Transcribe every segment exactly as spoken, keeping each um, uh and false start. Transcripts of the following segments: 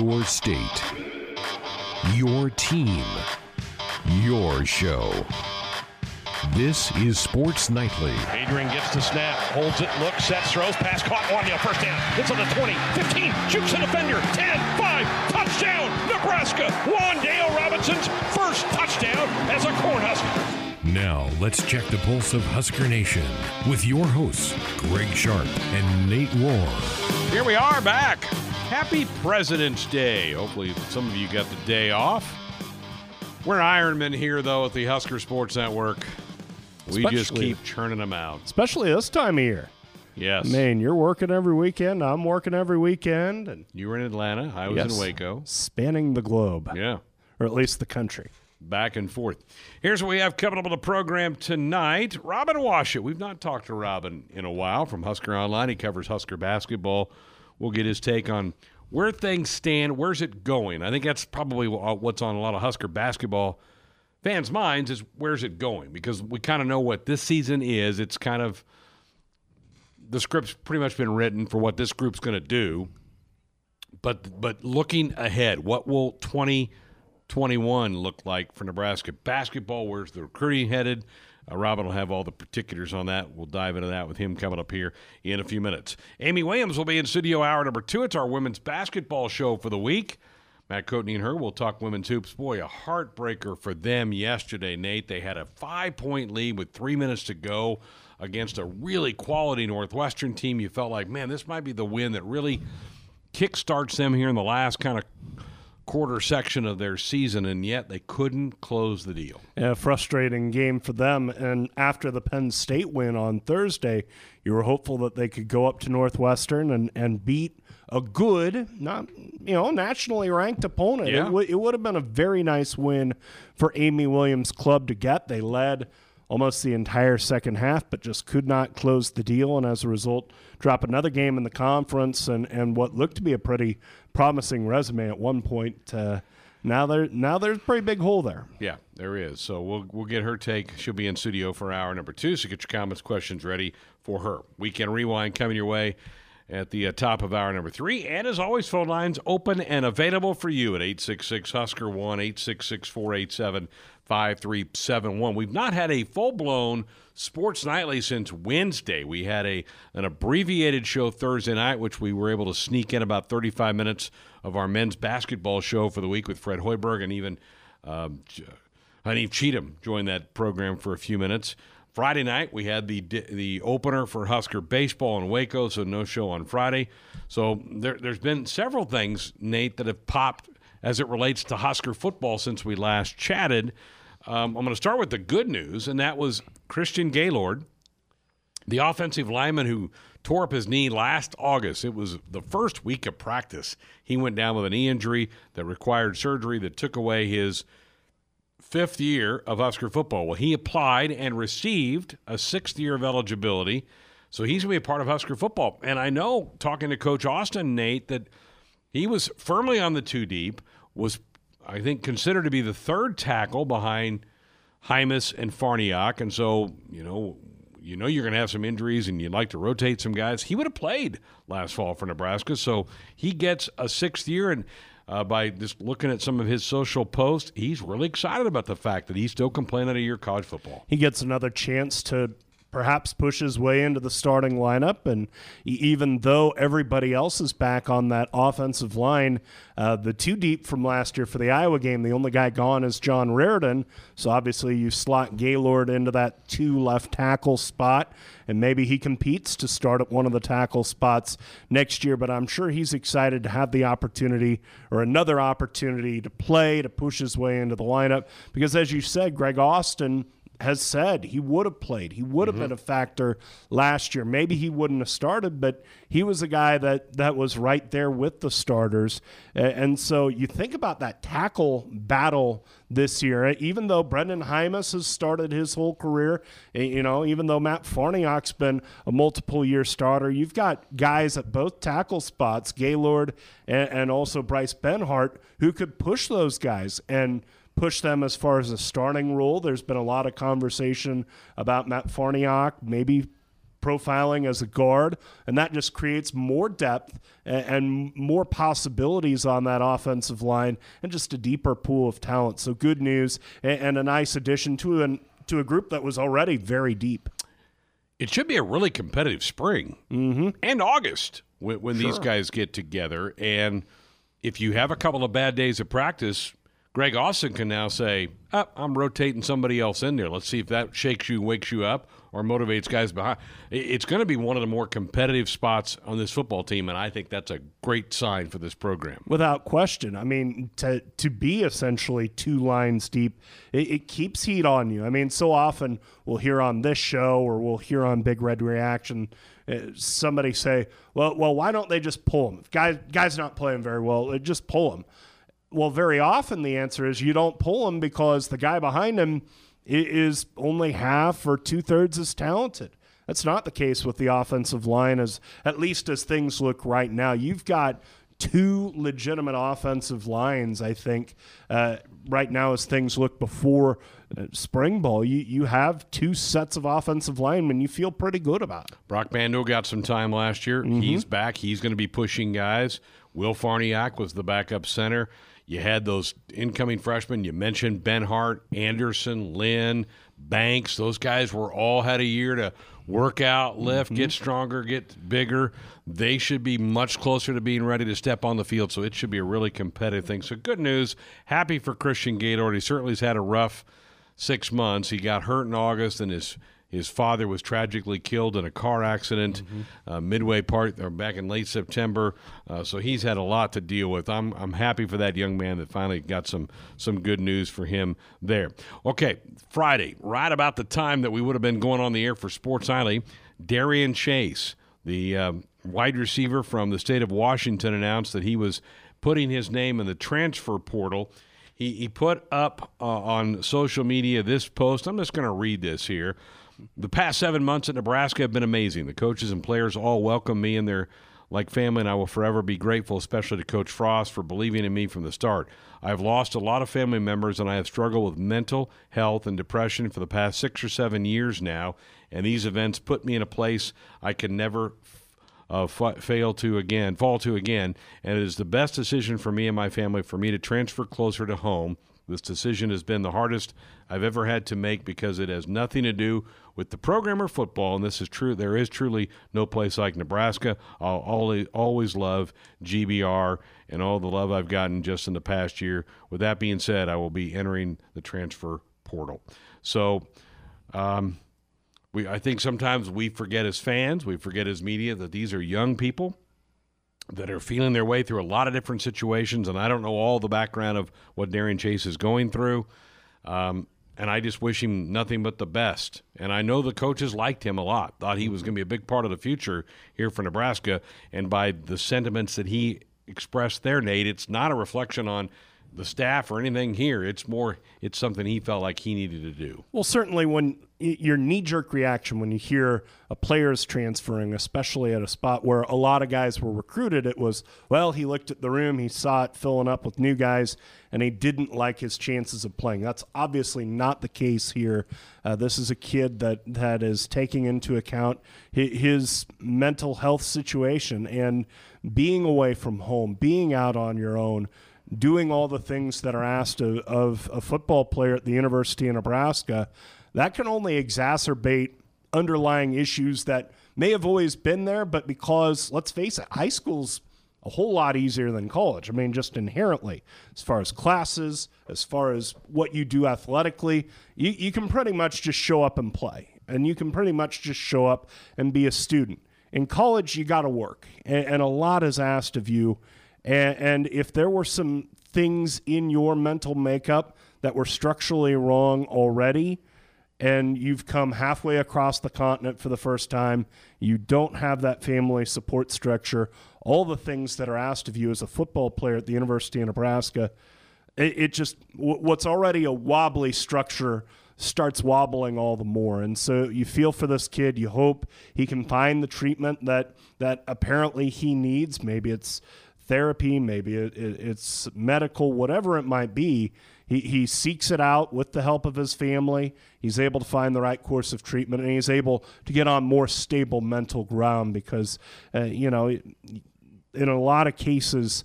Your state, your team, your show. This is Sports Nightly. Adrian gets the snap, holds it, looks, sets, throws, pass, caught, Wandale, first down. It's on the twenty, fifteen, shoots a defender, ten, five, touchdown, Nebraska. Wandale Robinson's first touchdown as a Cornhusker. Now, let's check the pulse of Husker Nation with your hosts, Greg Sharp and Nate War. Here we are back. Happy President's Day. Hopefully some of you got the day off. We're Ironmen here, though, at the Husker Sports Network. We especially, just keep churning them out. Especially this time of year. Yes. I mean, you're working every weekend. I'm working every weekend. And you were in Atlanta. I was yes, in Waco. Spanning the globe. Yeah. Or at least the country. Back and forth. Here's what we have coming up on the program tonight. Robin Washut. We've not talked to Robin in a while from Husker Online. He covers Husker basketball. We'll get his take on where things stand. Where's it going? I think that's probably what's on a lot of Husker basketball fans' minds is where's it going, because we kind of know what this season is. It's kind of the script's pretty much been written for what this group's going to do. But but looking ahead, what will twenty twenty-one look like for Nebraska basketball? Where's the recruiting headed? Uh, Robin will have all the particulars on that. We'll dive into that with him coming up here in a few minutes. Amy Williams will be in studio hour number two. It's our women's basketball show for the week. Matt Coatney and her will talk women's hoops. Boy, a heartbreaker for them yesterday, Nate. They had a five-point lead with three minutes to go against a really quality Northwestern team. You felt like, man, this might be the win that really kickstarts them here in the last kind of quarter section of their season, and yet they couldn't close the deal. Yeah, frustrating game for them. And after the Penn State win on Thursday, you were hopeful that they could go up to Northwestern and, and beat a good, not you know, nationally ranked opponent. Yeah. It, w- it would have been a very nice win for Amy Williams' club to get. They led almost the entire second half, but just could not close the deal, and as a result, drop another game in the conference and, and what looked to be a pretty promising resume at one point. Uh, now there, now there's a pretty big hole there. Yeah, there is. So we'll we'll get her take. She'll be in studio for hour number two, so get your comments, questions ready for her. Weekend Rewind coming your way at the uh, top of hour number three. And as always, phone lines open and available for you at eight six six, Husker one, eight six six, four eight seven, five three seven one. We've not had a full-blown Sports Nightly since Wednesday. We had a an abbreviated show Thursday night, which we were able to sneak in about thirty-five minutes of our men's basketball show for the week with Fred Hoiberg, and even um, Hanif Cheatham joined that program for a few minutes. Friday night, we had the the opener for Husker baseball in Waco, so no show on Friday. So there, there's been several things, Nate, that have popped as it relates to Husker football since we last chatted. Um, I'm going to start with the good news, and that was Christian Gaylord, the offensive lineman who tore up his knee last August. It was the first week of practice. He went down with a knee injury that required surgery that took away his fifth year of Husker football. Well, he applied and received a sixth year of eligibility, so he's going to be a part of Husker football. And I know, talking to Coach Austin, Nate, that he was firmly on the two deep, was, I think, considered to be the third tackle behind Hymas and Farniok. And so, you know, you know you're going to have some injuries and you'd like to rotate some guys. He would have played last fall for Nebraska, so he gets a sixth year. And Uh, by just looking at some of his social posts, he's really excited about the fact that he's still complaining a year of college football. He gets another chance to perhaps push his way into the starting lineup, and even though everybody else is back on that offensive line, uh, the two deep from last year for the Iowa game, the only guy gone is John Reardon, so obviously you slot Gaylord into that two left tackle spot, and maybe he competes to start at one of the tackle spots next year, but I'm sure he's excited to have the opportunity, or another opportunity, to play, to push his way into the lineup, because as you said, Greg Austin has said he would have played. He would have mm-hmm. been a factor last year. Maybe he wouldn't have started, but he was a guy that, that was right there with the starters. And so you think about that tackle battle this year, even though Brendan Hymas has started his whole career, you know, even though Matt Farniok's been a multiple-year starter, you've got guys at both tackle spots, Gaylord and, and also Bryce Benhart, who could push those guys and push them as far as a starting role. There's been a lot of conversation about Matt Farniok maybe profiling as a guard, and that just creates more depth and, and more possibilities on that offensive line and just a deeper pool of talent. So good news and, and a nice addition to an to a group that was already very deep. It should be a really competitive spring mm-hmm. and August when, when sure. these guys get together. And if you have a couple of bad days of practice, Greg Austin can now say, oh, I'm rotating somebody else in there. Let's see if that shakes you, wakes you up, or motivates guys behind. It's going to be one of the more competitive spots on this football team, and I think that's a great sign for this program. Without question. I mean, to to be essentially two lines deep, it, it keeps heat on you. I mean, so often we'll hear on this show or we'll hear on Big Red Reaction somebody say, well, well, why don't they just pull him? If guy, guy's not playing very well, just pull him. Well, very often the answer is you don't pull him because the guy behind him is only half or two-thirds as talented. That's not the case with the offensive line, as at least as things look right now. You've got two legitimate offensive lines, I think, uh, right now as things look before uh, spring ball. You, you have two sets of offensive linemen you feel pretty good about. Brock Bando got some time last year. Mm-hmm. He's back. He's going to be pushing guys. Will Farniok was the backup center. You had those incoming freshmen. You mentioned Ben Hart, Anderson, Lynn, Banks. Those guys were all had a year to work out, lift, mm-hmm. get stronger, get bigger. They should be much closer to being ready to step on the field, so it should be a really competitive thing. So good news. Happy for Christian Gaylord. He certainly has had a rough six months. He got hurt in August, and his his father was tragically killed in a car accident mm-hmm. uh, midway part or back in late September. Uh, so he's had a lot to deal with. I'm I'm happy for that young man that finally got some some good news for him there. Okay, Friday, right about the time that we would have been going on the air for Sports Highly, Darien Chase, the um, wide receiver from the state of Washington, announced that he was putting his name in the transfer portal. He, he put up uh, on social media this post. I'm just going to read this here. The past seven months at Nebraska have been amazing. The coaches and players all welcome me and they're like family, and I will forever be grateful, especially to Coach Frost, for believing in me from the start. I have lost a lot of family members, and I have struggled with mental health and depression for the past six or seven years now, and these events put me in a place I can never uh, f- fail to again, fall to again, and it is the best decision for me and my family for me to transfer closer to home. This decision has been the hardest I've ever had to make because it has nothing to do with the program or football, and this is true. There is truly no place like Nebraska. I'll always, always love G B R and all the love I've gotten just in the past year. With that being said, I will be entering the transfer portal. So um, we, I think sometimes we forget as fans, we forget as media that these are young people that are feeling their way through a lot of different situations, and I don't know all the background of what Darien Chase is going through, um, and I just wish him nothing but the best. And I know the coaches liked him a lot, thought he was going to be a big part of the future here for Nebraska, and by the sentiments that he expressed there, Nate, it's not a reflection on the staff or anything here. It's more, it's something he felt like he needed to do. Well, certainly when your knee-jerk reaction when you hear a player's transferring, especially at a spot where a lot of guys were recruited, it was, well, he looked at the room, he saw it filling up with new guys, and he didn't like his chances of playing. That's obviously not the case here. Uh, this is a kid that, that is taking into account his, his mental health situation and being away from home, being out on your own, doing all the things that are asked of, of a football player at the University of Nebraska. That can only exacerbate underlying issues that may have always been there, but because, let's face it, high school's a whole lot easier than college. I mean, just inherently, as far as classes, as far as what you do athletically, you, you can pretty much just show up and play, and you can pretty much just show up and be a student. In college, you got to work, and, and a lot is asked of you. And if there were some things in your mental makeup that were structurally wrong already, and you've come halfway across the continent for the first time, you don't have that family support structure, all the things that are asked of you as a football player at the University of Nebraska, it just, what's already a wobbly structure starts wobbling all the more. And so you feel for this kid. You hope he can find the treatment that that apparently he needs. Maybe it's therapy, maybe it, it, it's medical, whatever it might be. He, he seeks it out with the help of his family. He's able to find the right course of treatment, and he's able to get on more stable mental ground because, uh, you know, in a lot of cases,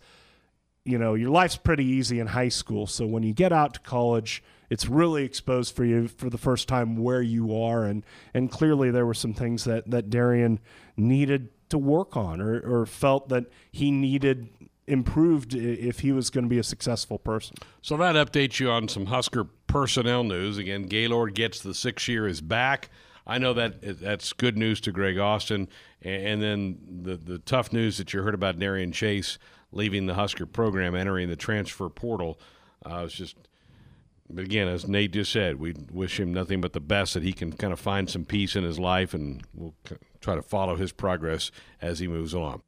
you know, your life's pretty easy in high school. So when you get out to college, it's really exposed for you for the first time where you are. And, and clearly there were some things that, that Darien needed to work on or, or felt that he needed improved if he was going to be a successful person. So that updates you on some Husker personnel news. Again, Gaylord gets the sixth year is back. I know that that's good news to Greg Austin. And then the, the tough news that you heard about Darien Chase leaving the Husker program, entering the transfer portal. Uh, it's just, but again, as Nate just said, we wish him nothing but the best, that he can kind of find some peace in his life, and we'll try to follow his progress as he moves along.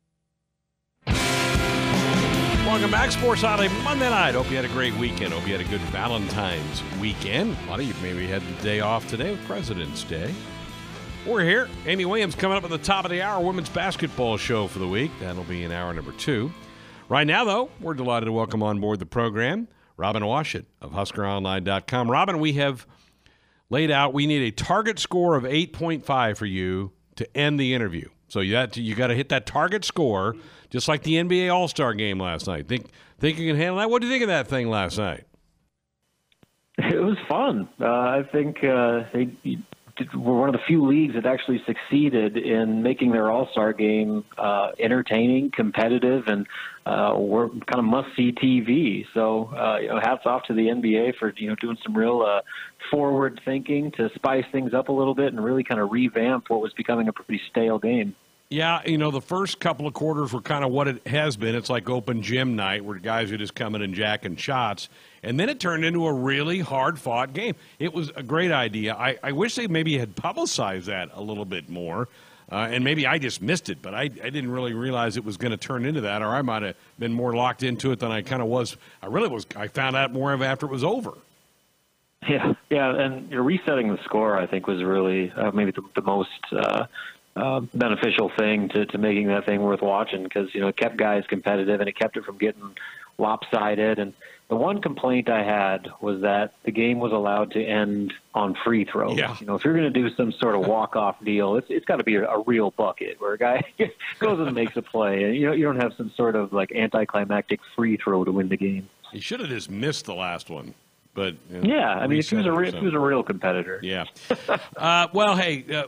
Welcome back. Sports Holiday Monday night. Hope you had a great weekend. Hope you had a good Valentine's weekend. A lot of you maybe had the day off today with President's Day. We're here. Amy Williams coming up at the top of the hour. Women's basketball show for the week. That'll be in hour number two. Right now, though, we're delighted to welcome on board the program Robin Washut of Husker Online dot com. Robin, we have laid out we need a target score of eight point five for you to end the interview. So you got to, you got to hit that target score, just like the N B A All-Star game last night. Think think you can handle that? What did you think of that thing last night? It was fun. Uh, I think uh, they did, were one of the few leagues that actually succeeded in making their All-Star game uh, entertaining, competitive, and uh, were kind of must-see T V. So uh, you know, hats off to the N B A for you know doing some real uh, forward thinking to spice things up a little bit and really kind of revamp what was becoming a pretty stale game. Yeah, you know, the first couple of quarters were kind of what it has been. It's like open gym night where guys are just coming and jacking shots. And then it turned into a really hard-fought game. It was a great idea. I, I wish they maybe had publicized that a little bit more. Uh, and maybe I just missed it, but I, I didn't really realize it was going to turn into that, or I might have been more locked into it than I kind of was. I really was. I found out more of after it was over. Yeah, yeah, and you're resetting the score, I think, was really uh, maybe the, the most uh, – Uh, beneficial thing to, to making that thing worth watching, because you know it kept guys competitive and it kept it from getting lopsided. And the one complaint I had was that the game was allowed to end on free throws. Yeah. You know, if you're going to do some sort of walk-off deal, it's it's got to be a, a real bucket where a guy goes and makes a play, and you know you don't have some sort of like anticlimactic free throw to win the game. He should have just missed the last one. But you know, yeah, I mean, if he was a real, if he was a real competitor. Yeah. uh, well, hey, uh,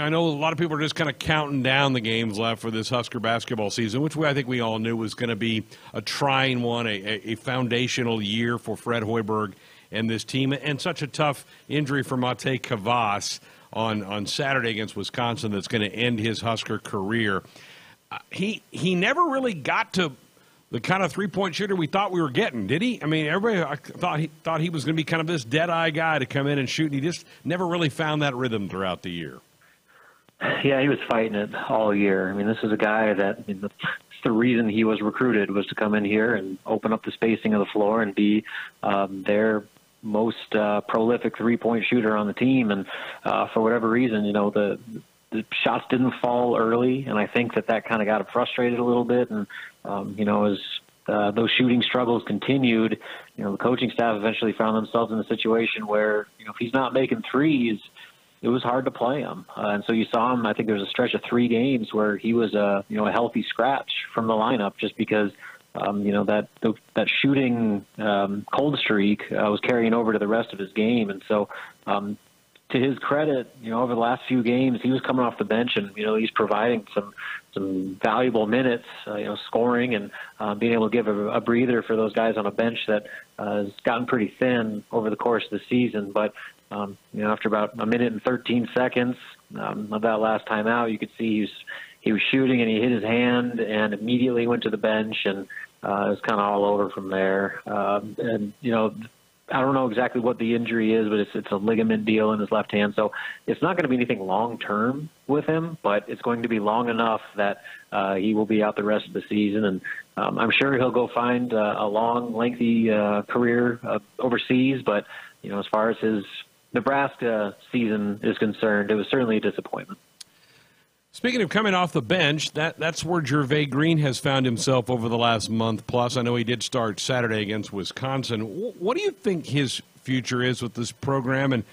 I know a lot of people are just kind of counting down the games left for this Husker basketball season, which we, I think we all knew was going to be a trying one, a, a foundational year for Fred Hoiberg and this team, and such a tough injury for Mate Kavas on on Saturday against Wisconsin that's going to end his Husker career. Uh, he he never really got to the kind of three-point shooter we thought we were getting, did he? I mean, everybody thought he, thought he was going to be kind of this dead-eye guy to come in and shoot, and he just never really found that rhythm throughout the year. Yeah, he was fighting it all year. I mean, this is a guy that I mean, the, the reason he was recruited was to come in here and open up the spacing of the floor and be um, their most uh, prolific three-point shooter on the team. And uh, for whatever reason, you know, the – the shots didn't fall early, and I think that that kind of got him frustrated a little bit. And, um, you know, as uh, those shooting struggles continued, you know, the coaching staff eventually found themselves in a situation where, you know, if he's not making threes, it was hard to play him. Uh, and so you saw him, I think there was a stretch of three games where he was, a, you know, a healthy scratch from the lineup just because, um, you know, that that shooting um, cold streak uh, was carrying over to the rest of his game. And so, um to his credit, you know, over the last few games, he was coming off the bench, and you know, he's providing some some valuable minutes, uh, you know, scoring and uh, being able to give a, a breather for those guys on a bench that uh, has gotten pretty thin over the course of the season. But um, you know, after about a minute and thirteen seconds um, of that last time out, you could see he was he was shooting, and he hit his hand, and immediately went to the bench, and uh, it was kind of all over from there. Um, and you know. I don't know exactly what the injury is, but it's it's a ligament deal in his left hand. So it's not going to be anything long-term with him, but it's going to be long enough that uh, he will be out the rest of the season. And um, I'm sure he'll go find uh, a long, lengthy uh, career uh, overseas. But, you know, as far as his Nebraska season is concerned, it was certainly a disappointment. Speaking of coming off the bench, that, that's where Gervais Green has found himself over the last month plus. I know he did start Saturday against Wisconsin. W- what do you think his future is with this program? And,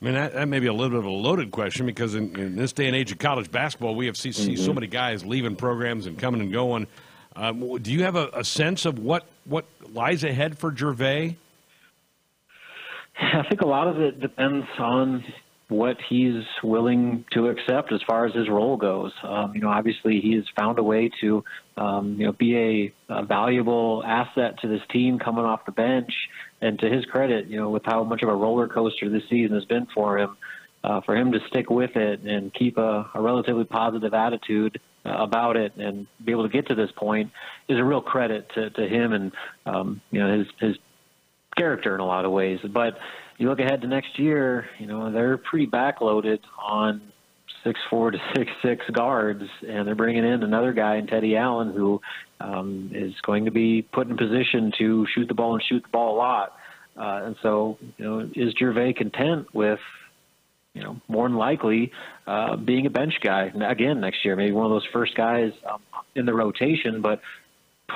I mean, that, that may be a little bit of a loaded question because in, in this day and age of college basketball, we have seen mm-hmm. so many guys leaving programs and coming and going. Um, do you have a, a sense of what, what lies ahead for Gervais? I think a lot of it depends on – what he's willing to accept as far as his role goes. Um, you know, obviously he has found a way to, um, you know, be a, a valuable asset to this team coming off the bench. And to his credit, you know, with how much of a roller coaster this season has been for him, uh, for him to stick with it and keep a, a relatively positive attitude uh, about it and be able to get to this point is a real credit to, to him and, um, you know, his, his character in a lot of ways. But you look ahead to next year, you know, they're pretty backloaded on six four to six six guards, and they're bringing in another guy in Teddy Allen who um, is going to be put in position to shoot the ball and shoot the ball a lot. Uh, and so, you know, is Gervais content with, you know, more than likely uh, being a bench guy again next year, maybe one of those first guys um, in the rotation, but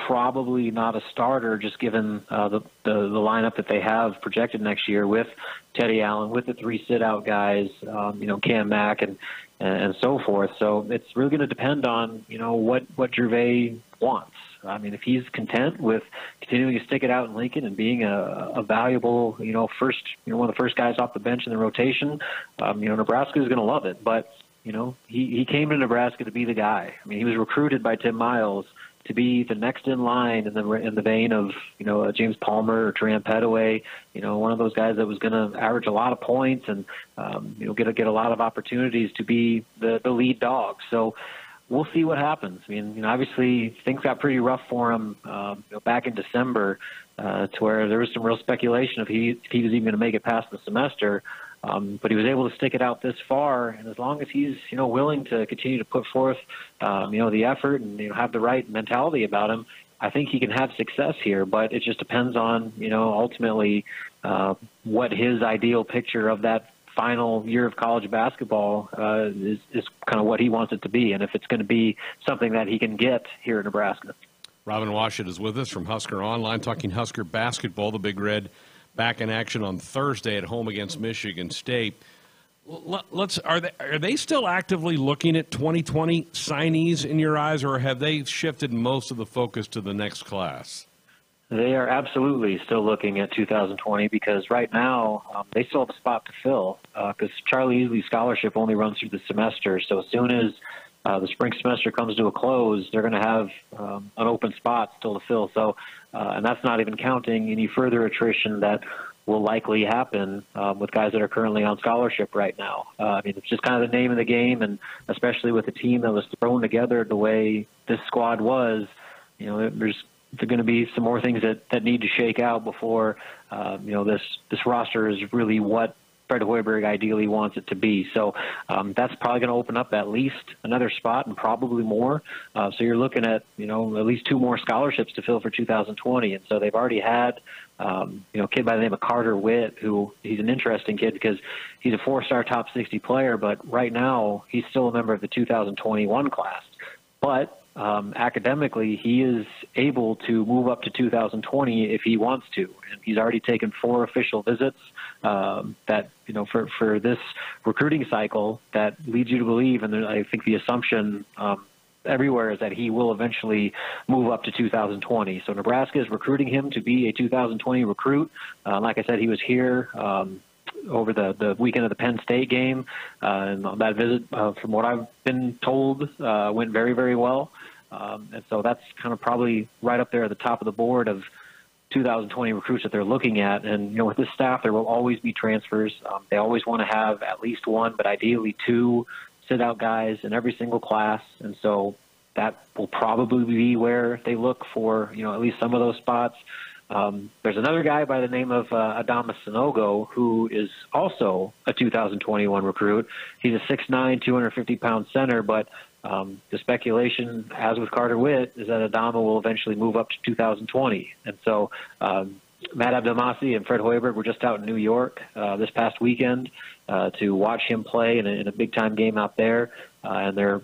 probably not a starter, just given uh, the, the the lineup that they have projected next year with Teddy Allen, with the three sit-out guys, um, you know, Cam Mack and and so forth. So it's really going to depend on, you know, what what Gervais wants. I mean, if he's content with continuing to stick it out in Lincoln and being a, a valuable, you know, first, you know, one of the first guys off the bench in the rotation, um, you know, Nebraska is going to love it. But you know, he he came to Nebraska to be the guy. I mean, he was recruited by Tim Miles to be the next in line in the in the vein of, you know, uh, James Palmer or Tran Pettaway, you know, one of those guys that was going to average a lot of points and, um, you know, get a, get a lot of opportunities to be the, the lead dog. So we'll see what happens. I mean, you know, obviously things got pretty rough for him uh, you know, back in December uh, to where there was some real speculation if he, if he was even going to make it past the semester. Um, but he was able to stick it out this far, and as long as he's, you know, willing to continue to put forth, um, you know, the effort and, you know, have the right mentality about him, I think he can have success here. But it just depends on, you know, ultimately uh, what his ideal picture of that final year of college basketball uh, is, is kind of what he wants it to be, and if it's going to be something that he can get here in Nebraska. Robin Washut is with us from Husker Online, talking Husker basketball, the Big Red. Back in action on Thursday at home against Michigan State. Let's are they are they still actively looking at twenty twenty signees in your eyes, or have they shifted most of the focus to the next class? They are absolutely still looking at two thousand twenty because right now um, they still have a spot to fill because uh, Charlie Easley's scholarship only runs through the semester. So as soon as Uh, the spring semester comes to a close, they're going to have um, an open spot still to fill. So, uh, and that's not even counting any further attrition that will likely happen um, with guys that are currently on scholarship right now. Uh, I mean, it's just kind of the name of the game, and especially with a team that was thrown together the way this squad was, you know, there's there are going to be some more things that, that need to shake out before, uh, you know, this, this roster is really what Fred Hoiberg ideally wants it to be. So um, that's probably going to open up at least another spot and probably more. Uh, so you're looking at, you know, at least two more scholarships to fill for two thousand twenty. And so they've already had, um, you know, a kid by the name of Carter Witt, who he's an interesting kid because he's a four-star top sixty player, but right now he's still a member of the two thousand twenty-one class. But Um, academically, he is able to move up to two thousand twenty if he wants to, and he's already taken four official visits um, that, you know, for, for this recruiting cycle that leads you to believe, and I think the assumption um, everywhere is that he will eventually move up to two thousand twenty. So Nebraska is recruiting him to be a two thousand twenty recruit. Uh, like I said, he was here um, over the, the weekend of the Penn State game, uh, and that visit, uh, from what I've been told, uh, went very, very well. Um, and so that's kind of probably right up there at the top of the board of two thousand twenty recruits that they're looking at. And, you know, with this staff, there will always be transfers. Um, they always want to have at least one, but ideally two sit-out guys in every single class. And so that will probably be where they look for, you know, at least some of those spots. Um, there's another guy by the name of uh, Adama Sanogo, who is also a two thousand twenty-one recruit. He's a six nine, two hundred fifty pound center, but um, the speculation, as with Carter Witt, is that Adama will eventually move up to two thousand twenty. And so um, Matt Abdelmassi and Fred Hoiberg were just out in New York uh, this past weekend uh, to watch him play in a, in a big-time game out there, uh, and they're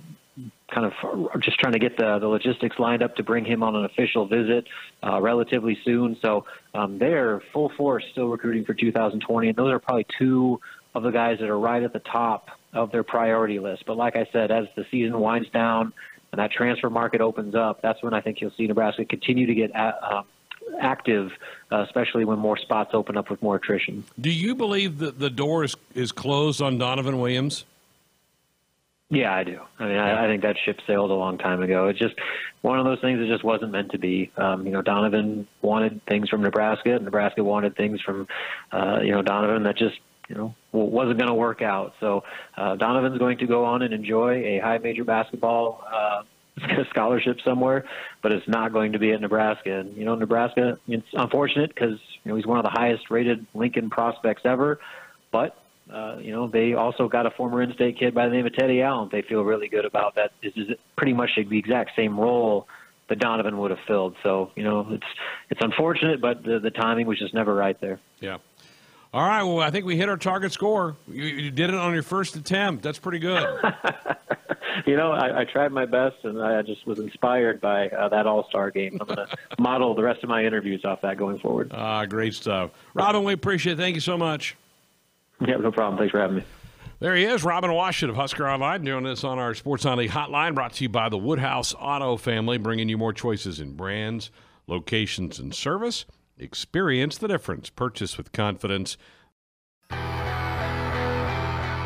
kind of just trying to get the, the logistics lined up to bring him on an official visit uh, relatively soon. So um, they're full force still recruiting for two thousand twenty, and those are probably two of the guys that are right at the top of their priority list. But like I said, as the season winds down and that transfer market opens up, that's when I think you'll see Nebraska continue to get uh, active, uh, especially when more spots open up with more attrition. Do you believe that the door is, is closed on Donovan Williams? Yeah, I do. I mean, I, I think that ship sailed a long time ago. It's just one of those things that just wasn't meant to be. Um, you know, Donovan wanted things from Nebraska, and Nebraska wanted things from, uh, you know, Donovan that just, you know, wasn't going to work out. So uh, Donovan's going to go on and enjoy a high major basketball uh, scholarship somewhere, but it's not going to be at Nebraska. And, you know, Nebraska, it's unfortunate because, you know, he's one of the highest rated Lincoln prospects ever, but Uh, you know, they also got a former in-state kid by the name of Teddy Allen they feel really good about. That this is pretty much the exact same role that Donovan would have filled. So, you know, it's it's unfortunate, but the, the timing was just never right there. Yeah. All right, well, I think we hit our target score. You, you did it on your first attempt. That's pretty good. You know, I, I tried my best, and I just was inspired by uh, that All-Star game. I'm going to model the rest of my interviews off that going forward. Ah, great stuff. Robin, we appreciate it. Thank you so much. Yeah, no problem. Thanks for having me. There he is, Robin Washut of Husker Online, doing this on our Sports Only Hotline, brought to you by the Woodhouse Auto family, bringing you more choices in brands, locations, and service. Experience the difference. Purchase with confidence.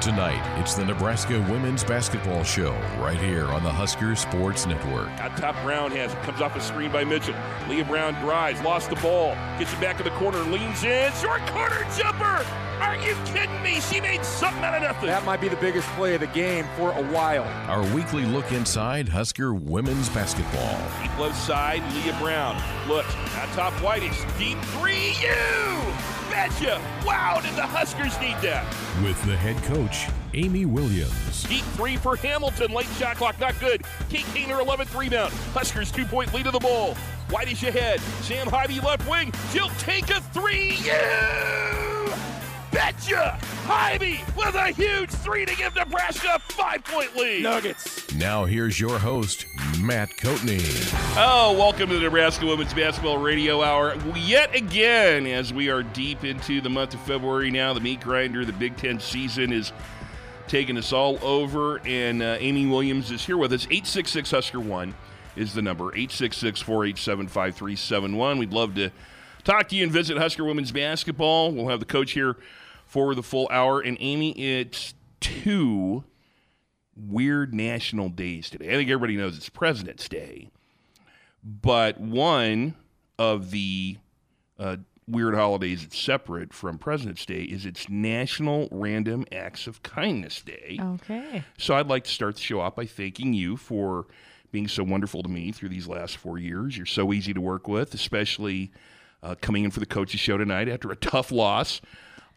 Tonight, it's the Nebraska Women's Basketball Show right here on the Husker Sports Network. Out top, Brown has it. Comes off a screen by Mitchell. Leah Brown drives, lost the ball, gets it back in the corner, leans in. Short corner jumper! Are you kidding me? She made something out of nothing. That might be the biggest play of the game for a while. Our weekly look inside Husker Women's Basketball. Deep left side, Leah Brown looks. Out top, Whitey's deep three. You! Betcha! Wow, did the Huskers need that? With the head coach, Amy Williams. Deep three for Hamilton. Late shot clock, not good. Kate Kainer, eleventh rebound. Huskers two-point lead of the ball. Whitey's ahead. Sam Haiby left wing. She'll take a three. You betcha! Haiby with a huge three to give Nebraska a five-point lead. Nuggets. Now here's your host, Matt Coatney. Oh, welcome to the Nebraska Women's Basketball Radio Hour yet again, as we are deep into the month of February now. The meat grinder, the Big Ten season is taking us all over, and uh, Amy Williams is here with us. eight six six Husker one is the number, eight six six, four eight seven, five three seven one. We'd love to talk to you and visit Husker Women's Basketball. We'll have the coach here for the full hour. And, Amy, it's two weird national days today. I think everybody knows it's President's Day. But one of the uh, weird holidays that's separate from President's Day is it's National Random Acts of Kindness Day. Okay. So I'd like to start the show out by thanking you for being so wonderful to me through these last four years. You're so easy to work with, especially uh, coming in for the coaches show tonight after a tough loss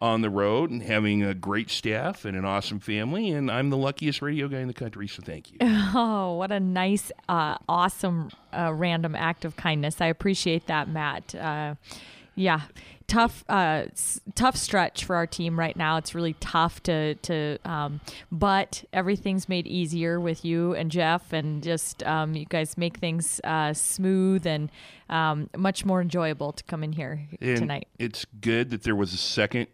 on the road and having a great staff and an awesome family, and I'm the luckiest radio guy in the country, so thank you. Oh, what a nice, uh, awesome, uh, random act of kindness. I appreciate that, Matt. Uh, yeah, tough, uh, s- tough stretch for our team right now. It's really tough to, to, um, but everything's made easier with you and Jeff, and just um, you guys make things uh, smooth and um, much more enjoyable to come in here and tonight. It's good that there was a second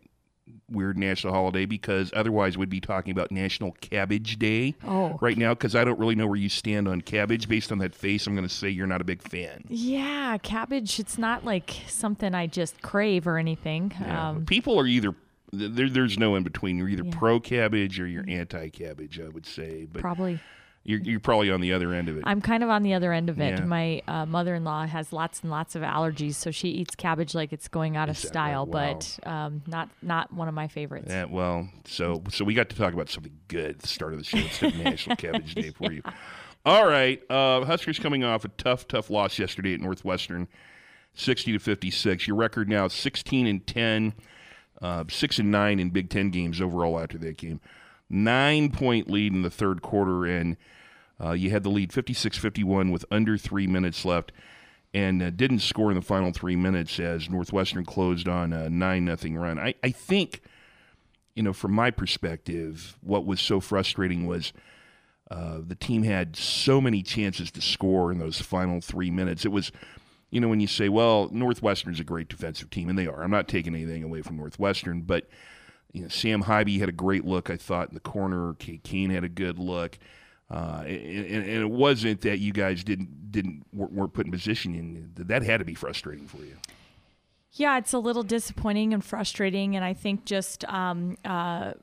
weird national holiday, because otherwise we'd be talking about National Cabbage Day oh. right now, because I don't really know where you stand on cabbage. Based on that face, I'm going to say you're not a big fan. Yeah, cabbage, it's not like something I just crave or anything. Yeah. Um, People are either, there, there's no in between. You're either yeah. pro-cabbage or you're anti-cabbage, I would say. But probably. You're, you're probably on the other end of it. I'm kind of on the other end of it. Yeah. My uh, mother-in-law has lots and lots of allergies, so she eats cabbage like it's going out of exactly. style, wow. but um, not not one of my favorites. Yeah, well, so so we got to talk about something good at the start of the show. It's National Cabbage Day for yeah. you. All right, uh, Huskers coming off a tough, tough loss yesterday at Northwestern, sixty to fifty-six. Your record now is sixteen and ten, uh, six and nine in Big Ten games overall after that game. Nine-point lead in the third quarter, and Uh, you had the lead fifty-six fifty-one with under three minutes left, and uh, didn't score in the final three minutes as Northwestern closed on a nine nothing run. I, I think, you know, from my perspective, what was so frustrating was Uh, the team had so many chances to score in those final three minutes. It was, you know, when you say, well, Northwestern's a great defensive team, and they are. I'm not taking anything away from Northwestern, but you know, Sam Haiby had a great look, I thought, in the corner. Kate Kane had a good look. Uh, and, and it wasn't that you guys didn't didn't weren't put in position. In. That had to be frustrating for you. Yeah, it's a little disappointing and frustrating, and I think just um, uh,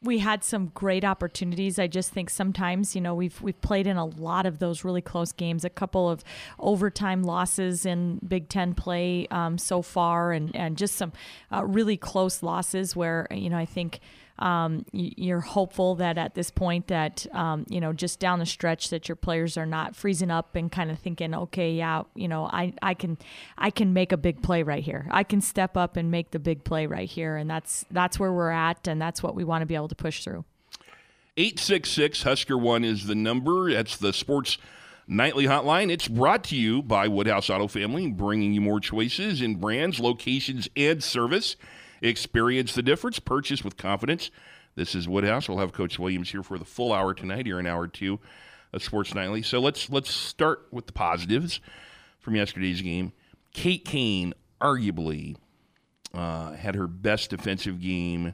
we had some great opportunities. I just think sometimes, you know, we've we've played in a lot of those really close games, a couple of overtime losses in Big Ten play um, so far, and and just some uh, really close losses where, you know, I think. Um, you're hopeful that at this point that, um, you know, just down the stretch that your players are not freezing up and kind of thinking, okay, yeah, you know, I, I can, I can make a big play right here. I can step up and make the big play right here. And that's, that's where we're at. And that's what we want to be able to push through. eight six six Husker one is the number. That's the Sports Nightly Hotline. It's brought to you by Woodhouse Auto Family, bringing you more choices in brands, locations, and service. Experience the difference. Purchase with confidence. This is Woodhouse. We'll have Coach Williams here for the full hour tonight, here in hour two of Sports Nightly. So let's let's start with the positives from yesterday's game. Kate Kane arguably uh, had her best defensive game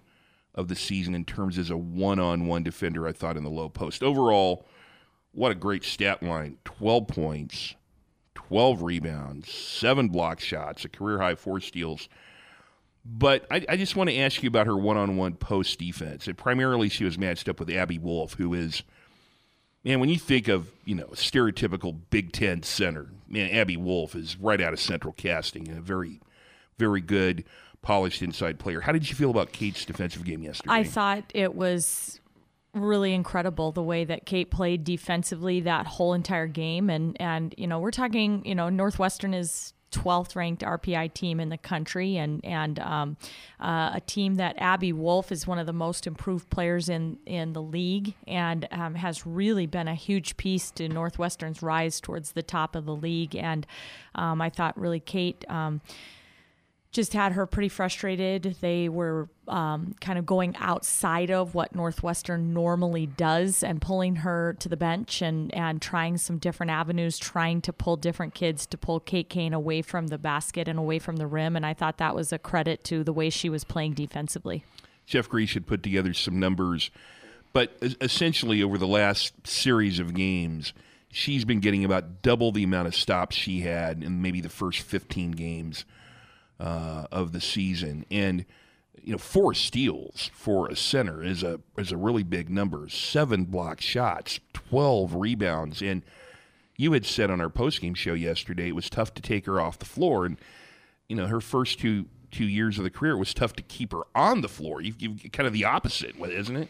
of the season in terms as a one-on-one defender, I thought, in the low post. Overall, what a great stat line. twelve points, twelve rebounds, seven block shots, a career-high four steals. But I, I just want to ask you about her one-on-one post defense. And primarily, she was matched up with Abby Wolf, who is, man, when you think of, you know, stereotypical Big Ten center, man, Abby Wolf is right out of central casting and a very, very good, polished inside player. How did you feel about Kate's defensive game yesterday? I thought it was really incredible the way that Kate played defensively that whole entire game. And, and you know, we're talking, you know, Northwestern is twelfth ranked R P I team in the country, and and um, uh, a team that Abby Wolf is one of the most improved players in, in the league, and um, has really been a huge piece to Northwestern's rise towards the top of the league. And um, I thought really Kate um, just had her pretty frustrated. They were um, kind of going outside of what Northwestern normally does and pulling her to the bench and, and trying some different avenues, trying to pull different kids to pull Kate Kane away from the basket and away from the rim. And I thought that was a credit to the way she was playing defensively. Jeff Grease had put together some numbers, but essentially over the last series of games, she's been getting about double the amount of stops she had in maybe the first fifteen games uh, of the season. And you know, four steals for a center is a is a really big number. Seven block shots, twelve rebounds. And you had said on our postgame show yesterday it was tough to take her off the floor. And, you know, her first two two years of the career, it was tough to keep her on the floor. You've, you've kind of the opposite, isn't it?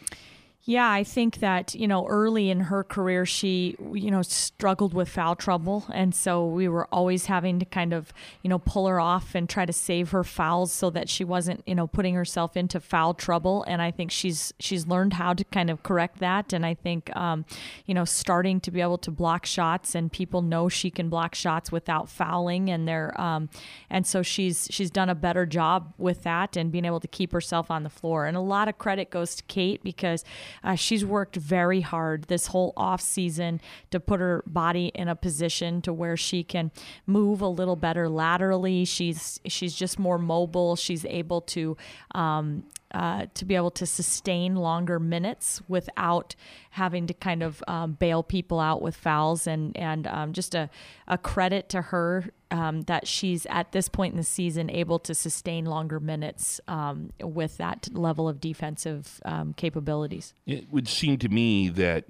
Yeah, I think that, you know, early in her career, she, you know, struggled with foul trouble. And so we were always having to kind of, you know, pull her off and try to save her fouls so that she wasn't, you know, putting herself into foul trouble. And I think she's she's learned how to kind of correct that. And I think, um, you know, starting to be able to block shots, and people know she can block shots without fouling. And they're um, and so she's she's done a better job with that and being able to keep herself on the floor. And a lot of credit goes to Kate because Uh, she's worked very hard this whole off season to put her body in a position to where she can move a little better laterally. She's she's just more mobile. She's able to um, uh, to be able to sustain longer minutes without having to kind of um, bail people out with fouls, and and um, just a, a credit to her um, that she's at this point in the season able to sustain longer minutes um, with that level of defensive um, capabilities. It would seem to me that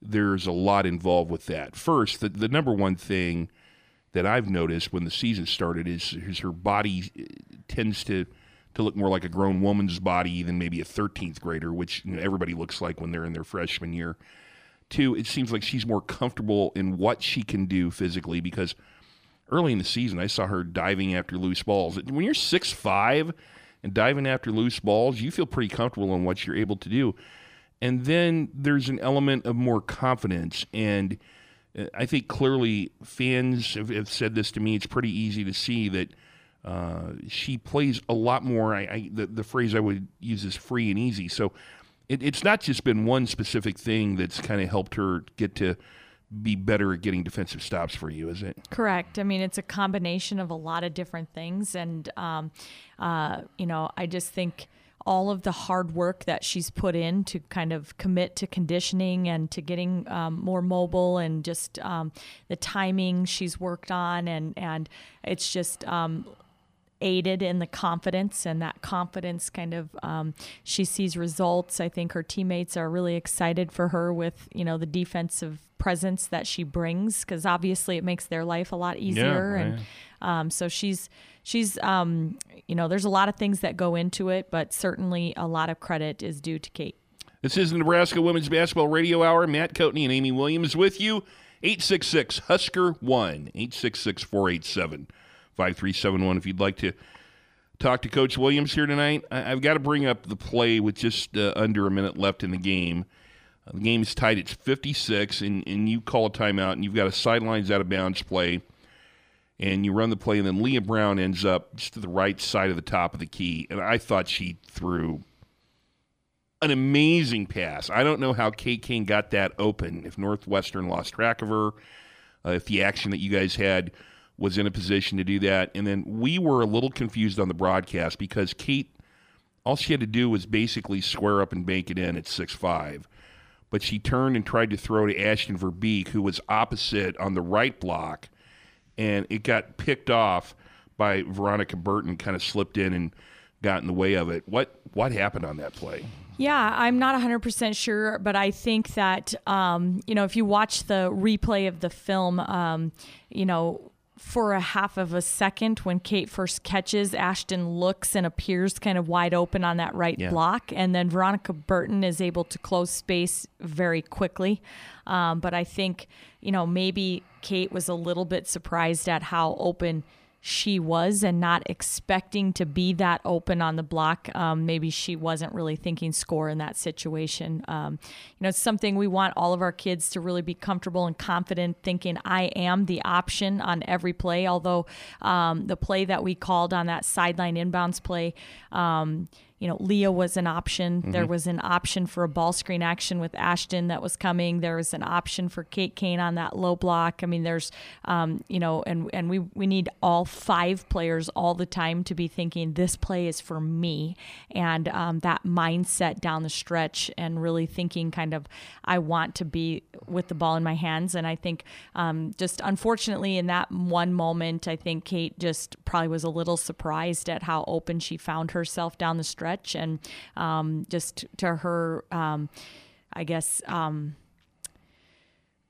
there's a lot involved with that. First, the, the number one thing that I've noticed when the season started is, is her body tends to to look more like a grown woman's body than maybe a thirteenth grader, which, you know, everybody looks like when they're in their freshman year. Two, it seems like she's more comfortable in what she can do physically, because early in the season, I saw her diving after loose balls. When you're six five and diving after loose balls, you feel pretty comfortable in what you're able to do. And then there's an element of more confidence. And I think clearly fans have, have said this to me. It's pretty easy to see that Uh, she plays a lot more. I, I the, the phrase I would use is free and easy. So it, it's not just been one specific thing that's kind of helped her get to be better at getting defensive stops for you, is it? Correct. I mean, it's a combination of a lot of different things. And, um, uh, you know, I just think all of the hard work that she's put in to kind of commit to conditioning and to getting um, more mobile, and just um, the timing she's worked on. And, and it's just um, aided in the confidence, and that confidence kind of, um, she sees results. I think her teammates are really excited for her with, you know, the defensive presence that she brings, because obviously it makes their life a lot easier. Yeah, right. And um, so she's, she's, um, you know, there's a lot of things that go into it, but certainly a lot of credit is due to Kate. This is the Nebraska Women's Basketball Radio Hour. Matt Coatney and Amy Williams with you. eight six six, Husker one, eight six six, four eight seven, five three seven one if you'd like to talk to Coach Williams here tonight. I, I've got to bring up the play with just uh, under a minute left in the game. The game is tied. It's fifty-six, and, and you call a timeout, and you've got a sidelines out-of-bounds play, and you run the play, and then Leah Brown ends up just to the right side of the top of the key, and I thought she threw an amazing pass. I don't know how Kate Kane got that open, if Northwestern lost track of her, uh, if the action that you guys had was in a position to do that. And then we were a little confused on the broadcast because Kate, all she had to do was basically square up and bake it in at six five. But she turned and tried to throw to Ashton Verbeek, who was opposite on the right block, and it got picked off by Veronica Burton, kind of slipped in and got in the way of it. What what happened on that play? Yeah, I'm not one hundred percent sure, but I think that, um, you know, if you watch the replay of the film, um, you know, for a half of a second when Kate first catches, Ashton looks and appears kind of wide open on that right yeah. block, and then Veronica Burton is able to close space very quickly. Um, but I think, you know, maybe Kate was a little bit surprised at how open she was and not expecting to be that open on the block. Um, maybe she wasn't really thinking score in that situation. Um, you know, it's something we want all of our kids to really be comfortable and confident thinking, I am the option on every play. Although um, the play that we called on that sideline inbounds play, um, you know, Leah was an option. Mm-hmm. There was an option for a ball screen action with Ashton that was coming. There was an option for Kate Kane on that low block. I mean, there's, um, you know, and and we, we need all five players all the time to be thinking, this play is for me. And um, that mindset down the stretch and really thinking kind of, I want to be with the ball in my hands. And I think um, just unfortunately in that one moment, I think Kate just probably was a little surprised at how open she found herself down the stretch. And um, just to her, um, I guess, um,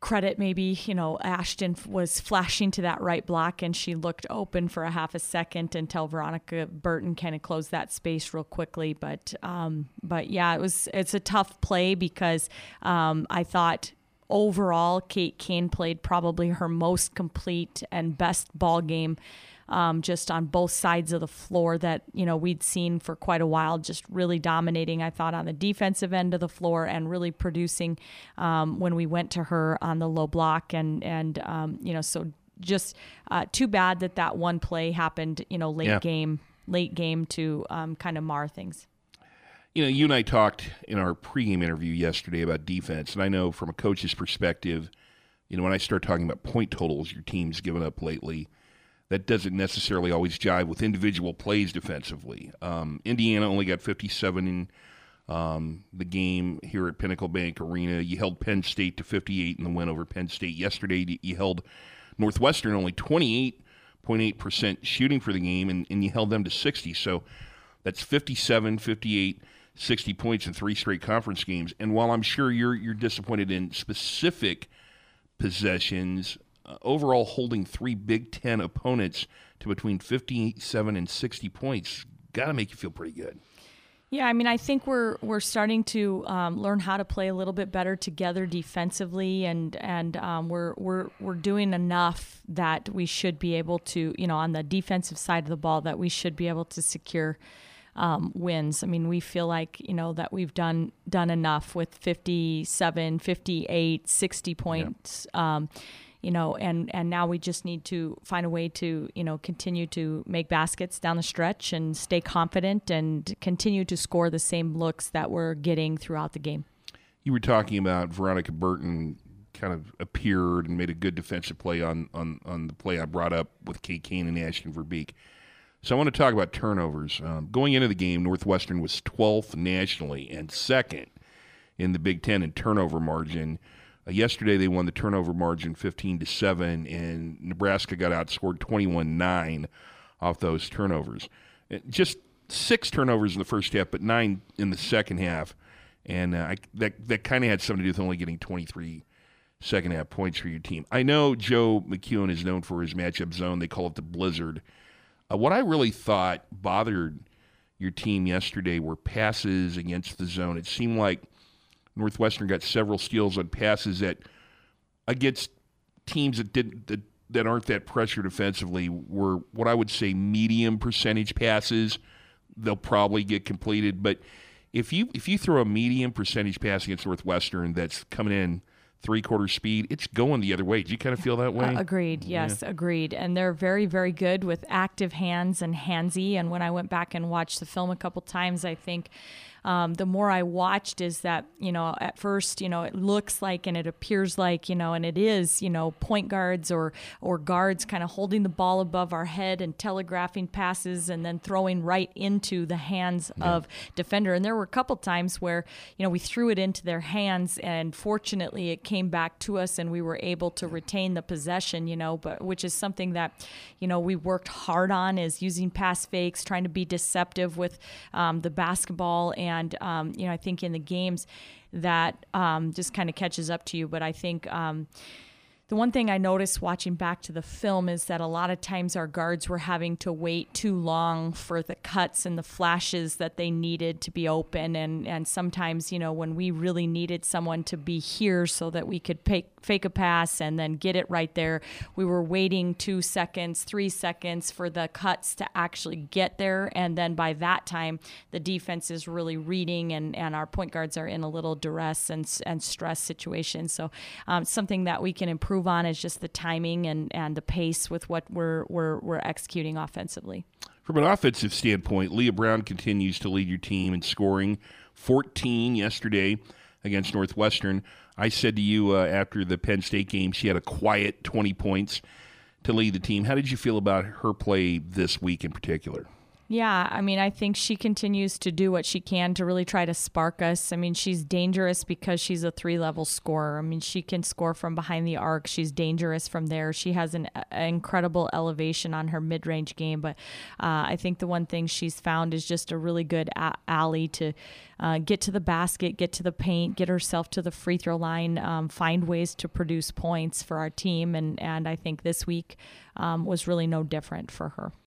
credit maybe, you know, Ashton was flashing to that right block and she looked open for a half a second until Veronica Burton kind of closed that space real quickly. But, um, but yeah, it was, it's a tough play because um, I thought overall Kate Kane played probably her most complete and best ball game. Um, just on both sides of the floor that, you know, we'd seen for quite a while, just really dominating, I thought, on the defensive end of the floor and really producing um, when we went to her on the low block. And, and um, you know, so just uh, too bad that that one play happened, you know, late yeah. game, late game to um, kind of mar things. You know, you and I talked in our pregame interview yesterday about defense, and I know from a coach's perspective, you know, when I start talking about point totals your team's given up lately, that doesn't necessarily always jive with individual plays defensively. Um, Indiana only got fifty-seven in um, the game here at Pinnacle Bank Arena. You held Penn State to fifty-eight in the win over Penn State yesterday. You held Northwestern only twenty-eight point eight percent shooting for the game, and, and you held them to sixty. So that's fifty-seven, fifty-eight, sixty points in three straight conference games. And while I'm sure you're you're disappointed in specific possessions, Uh, overall holding three Big Ten opponents to between fifty-seven and sixty points got to make you feel pretty good. Yeah, I mean, I think we're we're starting to um, learn how to play a little bit better together defensively, and and um, we're we're we're doing enough that we should be able to, you know, on the defensive side of the ball, that we should be able to secure Um, wins. I mean, we feel like, you know, that we've done done enough with fifty-seven, fifty-eight, sixty points. Yeah. Um, you know, and, and now we just need to find a way to, you know, continue to make baskets down the stretch and stay confident and continue to score the same looks that we're getting throughout the game. You were talking about Veronica Burton kind of appeared and made a good defensive play on, on, on the play I brought up with Kate Kane and Ashton Verbeek. So I want to talk about turnovers. Um, going into the game, Northwestern was twelfth nationally and second in the Big Ten in turnover margin. Uh, yesterday they won the turnover margin fifteen to seven, and Nebraska got outscored twenty-one nine off those turnovers. Just six turnovers in the first half, but nine in the second half. And uh, I, that, that kind of had something to do with only getting twenty-three second-half points for your team. I know Joe McEwen is known for his matchup zone. They call it the blizzard. Uh, what I really thought bothered your team yesterday were passes against the zone. It seemed like Northwestern got several steals on passes that against teams that didn't that, that aren't that pressured offensively were what I would say medium percentage passes. They'll probably get completed, but if you if you throw a medium percentage pass against Northwestern that's coming in three-quarter speed, it's going the other way. Do you kind of feel that way? Uh, agreed. Yes, yeah. agreed. And they're very, very good with active hands and handsy. And when I went back and watched the film a couple times, I think um, the more I watched is that, you know, at first, you know, it looks like and it appears like, you know, and it is, you know, point guards or or guards kind of holding the ball above our head and telegraphing passes and then throwing right into the hands yeah. of defender. And there were a couple times where, you know, we threw it into their hands and fortunately it came came back to us and we were able to retain the possession, you know, but which is something that, you know, we worked hard on is using pass fakes, trying to be deceptive with um, the basketball. And, um, you know, I think in the games that um, just kind of catches up to you. But I think um, the one thing I noticed watching back to the film is that a lot of times our guards were having to wait too long for the cuts and the flashes that they needed to be open. And, and sometimes, you know, when we really needed someone to be here so that we could fake, fake a pass and then get it right there, we were waiting two seconds, three seconds for the cuts to actually get there. And then by that time, the defense is really reading and, and our point guards are in a little duress and, and stress situation. So um, something that we can improve on is just the timing and, and the pace with what we're, we're we're executing offensively. From an offensive standpoint, Leah Brown continues to lead your team in scoring, fourteen yesterday against Northwestern. I said to you uh, after the Penn State game, she had a quiet twenty points to lead the team. How did you feel about her play this week in particular? Yeah, I mean, I think she continues to do what she can to really try to spark us. I mean, she's dangerous because she's a three-level scorer. I mean, she can score from behind the arc. She's dangerous from there. She has an, an incredible elevation on her mid-range game. But uh, I think the one thing she's found is just a really good a- alley to uh, get to the basket, get to the paint, get herself to the free throw line, um, find ways to produce points for our team. And, and I think this week um, was really no different for her.